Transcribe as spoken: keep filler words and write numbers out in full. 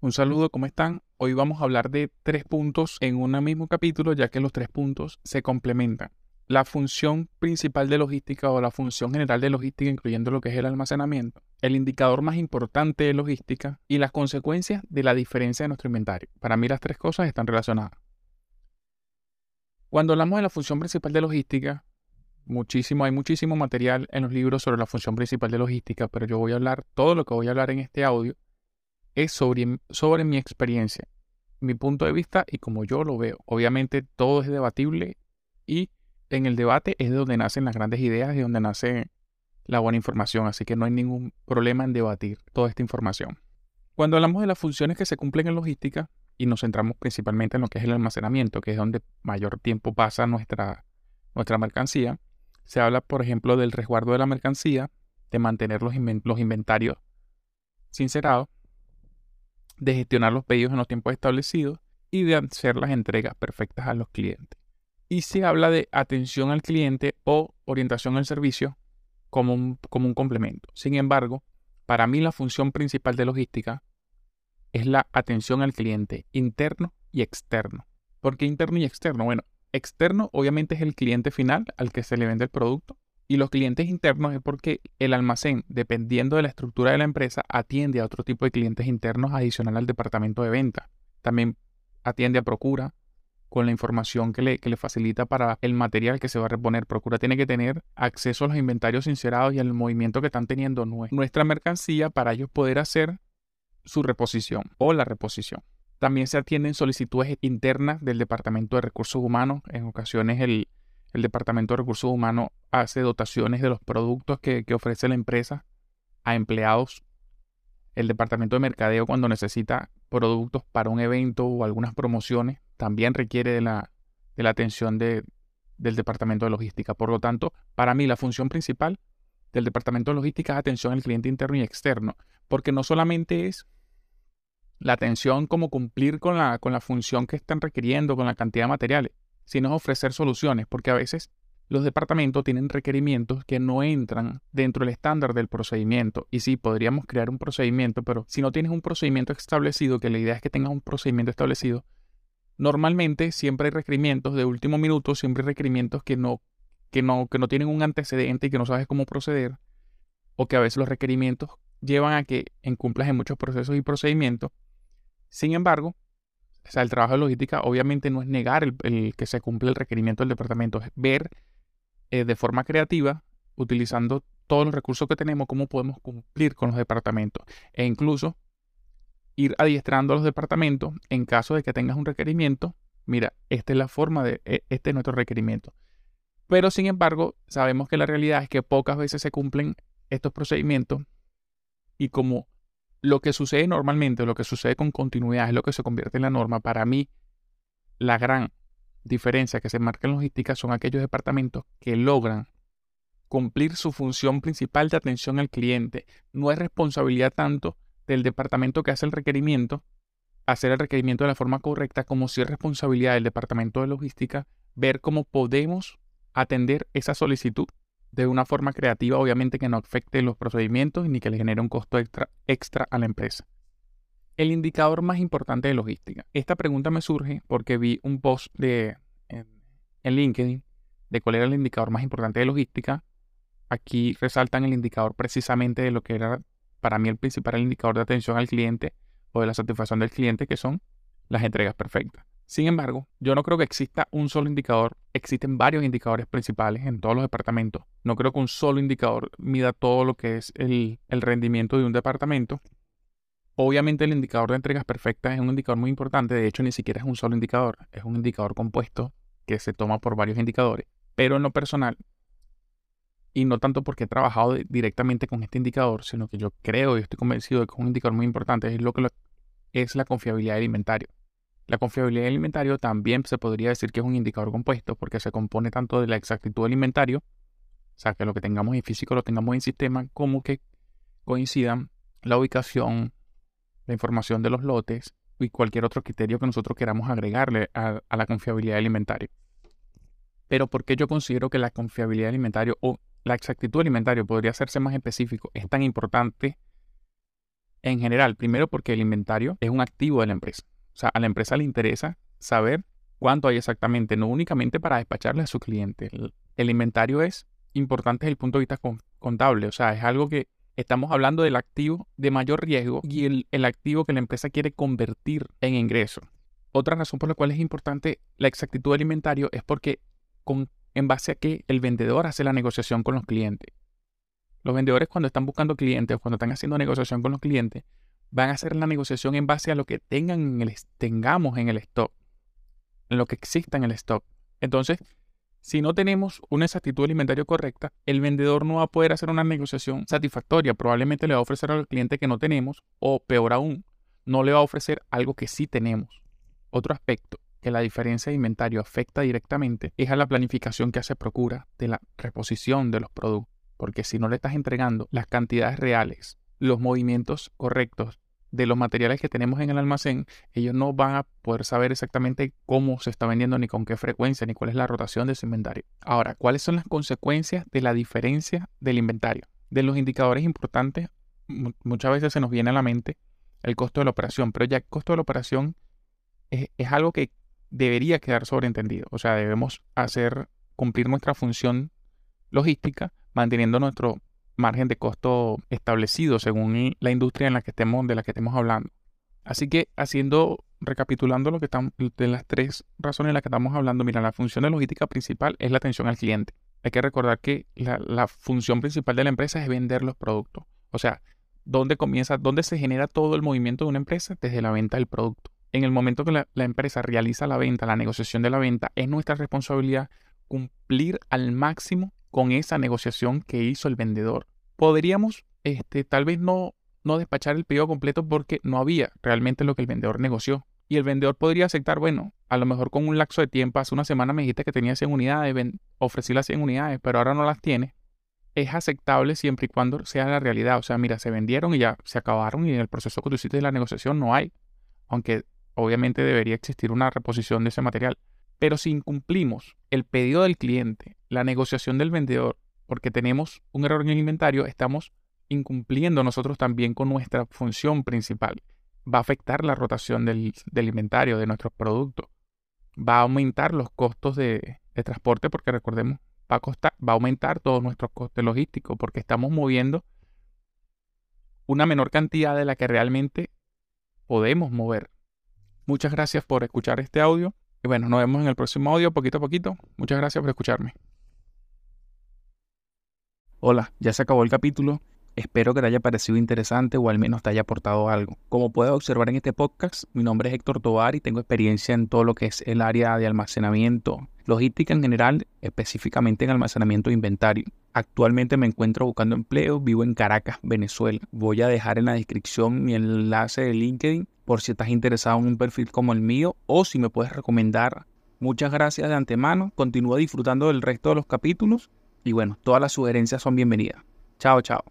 Un saludo, ¿cómo están? Hoy vamos a hablar de tres puntos en un mismo capítulo, ya que los tres puntos se complementan. La función principal de logística o la función general de logística, incluyendo lo que es el almacenamiento, el indicador más importante de logística y las consecuencias de la diferencia de nuestro inventario. Para mí las tres cosas están relacionadas. Cuando hablamos de la función principal de logística, muchísimo, hay muchísimo material en los libros sobre la función principal de logística, pero yo voy a hablar, todo lo que voy a hablar en este audio, es sobre, sobre mi experiencia, mi punto de vista y como yo lo veo. Obviamente todo es debatible y en el debate es de donde nacen las grandes ideas y donde nace la buena información, así que no hay ningún problema en debatir toda esta información. Cuando hablamos de las funciones que se cumplen en logística y nos centramos principalmente en lo que es el almacenamiento, que es donde mayor tiempo pasa nuestra, nuestra mercancía, se habla, por ejemplo, del resguardo de la mercancía, de mantener los, inven- los inventarios sincerados, de gestionar los pedidos en los tiempos establecidos y de hacer las entregas perfectas a los clientes. Y se habla de atención al cliente o orientación al servicio como un, como un complemento. Sin embargo, para mí la función principal de logística es la atención al cliente interno y externo. ¿Por qué interno y externo? Bueno, externo obviamente es el cliente final al que se le vende el producto y los clientes internos es porque el almacén, dependiendo de la estructura de la empresa, atiende a otro tipo de clientes internos adicional al departamento de venta. También atiende a procura con la información que le, que le facilita para el material que se va a reponer. Procura tiene que tener acceso a los inventarios sincerados y al movimiento que están teniendo nuestra mercancía para ellos poder hacer su reposición o la reposición. También se atienden solicitudes internas del Departamento de Recursos Humanos. En ocasiones el, el Departamento de Recursos Humanos hace dotaciones de los productos que, que ofrece la empresa a empleados. El Departamento de Mercadeo, cuando necesita productos para un evento o algunas promociones, también requiere de la, de la atención de, del Departamento de Logística. Por lo tanto, para mí la función principal del Departamento de Logística es atención al cliente interno y externo, porque no solamente es la atención como cumplir con la, con la función que están requiriendo, con la cantidad de materiales, sino es ofrecer soluciones, porque a veces los departamentos tienen requerimientos que no entran dentro del estándar del procedimiento. Y sí, podríamos crear un procedimiento, pero si no tienes un procedimiento establecido, que la idea es que tengas un procedimiento establecido, normalmente siempre hay requerimientos de último minuto, siempre hay requerimientos que no, que no, que no tienen un antecedente y que no sabes cómo proceder, o que a veces los requerimientos llevan a que incumplas en muchos procesos y procedimientos. Sin embargo, o sea, el trabajo de logística obviamente no es negar el, el que se cumple el requerimiento del departamento, es ver eh, de forma creativa, utilizando todos los recursos que tenemos, cómo podemos cumplir con los departamentos e incluso ir adiestrando a los departamentos en caso de que tengas un requerimiento. Mira, esta es la forma de, este es nuestro requerimiento. Pero sin embargo, sabemos que la realidad es que pocas veces se cumplen estos procedimientos y como lo que sucede normalmente, lo que sucede con continuidad es lo que se convierte en la norma. Para mí, la gran diferencia que se marca en logística son aquellos departamentos que logran cumplir su función principal de atención al cliente. No es responsabilidad tanto del departamento que hace el requerimiento, hacer el requerimiento de la forma correcta, como si es responsabilidad del departamento de logística, ver cómo podemos atender esa solicitud de una forma creativa, obviamente que no afecte los procedimientos ni que le genere un costo extra, extra a la empresa. El indicador más importante de logística. Esta pregunta me surge porque vi un post de, en, en LinkedIn de cuál era el indicador más importante de logística. Aquí resaltan el indicador precisamente de lo que era para mí el principal indicador de atención al cliente o de la satisfacción del cliente, que son las entregas perfectas. Sin embargo, yo no creo que exista un solo indicador. Existen varios indicadores principales en todos los departamentos. No creo que un solo indicador mida todo lo que es el, el rendimiento de un departamento. Obviamente el indicador de entregas perfectas es un indicador muy importante. De hecho, ni siquiera es un solo indicador. Es un indicador compuesto que se toma por varios indicadores. Pero en lo personal, y no tanto porque he trabajado de, directamente con este indicador, sino que yo creo y estoy convencido de que es un indicador muy importante. Es lo que lo, es la confiabilidad del inventario. La confiabilidad del inventario también se podría decir que es un indicador compuesto porque se compone tanto de la exactitud del inventario, o sea, que lo que tengamos en físico lo tengamos en sistema, como que coincidan la ubicación, la información de los lotes y cualquier otro criterio que nosotros queramos agregarle a, a la confiabilidad del inventario. Pero ¿por qué yo considero que la confiabilidad del inventario o la exactitud del inventario, podría hacerse más específico, es tan importante En general, primero porque el inventario es un activo de la empresa. O sea, a la empresa le interesa saber cuánto hay exactamente, no únicamente para despacharle a su cliente. El, el inventario es importante desde el punto de vista contable. O sea, es algo que estamos hablando del activo de mayor riesgo y el, el activo que la empresa quiere convertir en ingreso. Otra razón por la cual es importante la exactitud del inventario es porque con, en base a que el vendedor hace la negociación con los clientes. Los vendedores, cuando están buscando clientes o cuando están haciendo negociación con los clientes, van a hacer la negociación en base a lo que tengan en el, tengamos en el stock, en lo que exista en el stock. Entonces, si no tenemos una exactitud del inventario correcta, el vendedor no va a poder hacer una negociación satisfactoria. Probablemente le va a ofrecer al cliente que no tenemos, o peor aún, no le va a ofrecer algo que sí tenemos. Otro aspecto que la diferencia de inventario afecta directamente es a la planificación que hace Procura de la reposición de los productos. Porque si no le estás entregando las cantidades reales, los movimientos correctos de los materiales que tenemos en el almacén, ellos no van a poder saber exactamente cómo se está vendiendo, ni con qué frecuencia, ni cuál es la rotación de su inventario. Ahora, ¿cuáles son las consecuencias de la diferencia del inventario? De los indicadores importantes, muchas veces se nos viene a la mente el costo de la operación, pero ya el costo de la operación es, es algo que debería quedar sobreentendido. O sea, debemos hacer cumplir nuestra función logística, manteniendo nuestro margen de costo establecido según la industria en la que estemos, de la que estemos hablando. Así que haciendo, recapitulando lo que estamos, de las tres razones en las que estamos hablando, mira, la función de logística principal es la atención al cliente. Hay que recordar que la, la función principal de la empresa es vender los productos. O sea, ¿dónde comienza, dónde se genera todo el movimiento de una empresa? Desde la venta del producto. En el momento que la, la empresa realiza la venta, la negociación de la venta, es nuestra responsabilidad cumplir al máximo con esa negociación que hizo el vendedor. Podríamos este, tal vez no, no despachar el pedido completo porque no había realmente lo que el vendedor negoció. Y el vendedor podría aceptar, bueno, a lo mejor con un lapso de tiempo, hace una semana me dijiste que tenía cien unidades, ofrecí las cien unidades, pero ahora no las tiene. Es aceptable siempre y cuando sea la realidad. O sea, mira, se vendieron y ya se acabaron, y en el proceso que tú hiciste de la negociación no hay. Aunque obviamente debería existir una reposición de ese material. Pero si incumplimos el pedido del cliente, la negociación del vendedor, porque tenemos un error en el inventario, estamos incumpliendo nosotros también con nuestra función principal. Va a afectar la rotación del, del inventario de nuestros productos. Va a aumentar los costos de, de transporte, porque recordemos, va a, costar, va a aumentar todos nuestros costes logísticos, porque estamos moviendo una menor cantidad de la que realmente podemos mover. Muchas gracias por escuchar este audio. Y bueno, nos vemos en el próximo audio, poquito a poquito. Muchas gracias por escucharme. Hola, ya se acabó el capítulo. Espero que te haya parecido interesante o al menos te haya aportado algo. Como puedes observar en este podcast, mi nombre es Héctor Tovar y tengo experiencia en todo lo que es el área de almacenamiento, logística en general, específicamente en almacenamiento de inventario. Actualmente me encuentro buscando empleo, vivo en Caracas, Venezuela. Voy a dejar en la descripción mi enlace de LinkedIn por si estás interesado en un perfil como el mío o si me puedes recomendar. Muchas gracias de antemano, continúa disfrutando del resto de los capítulos y bueno, todas las sugerencias son bienvenidas. Chao, chao.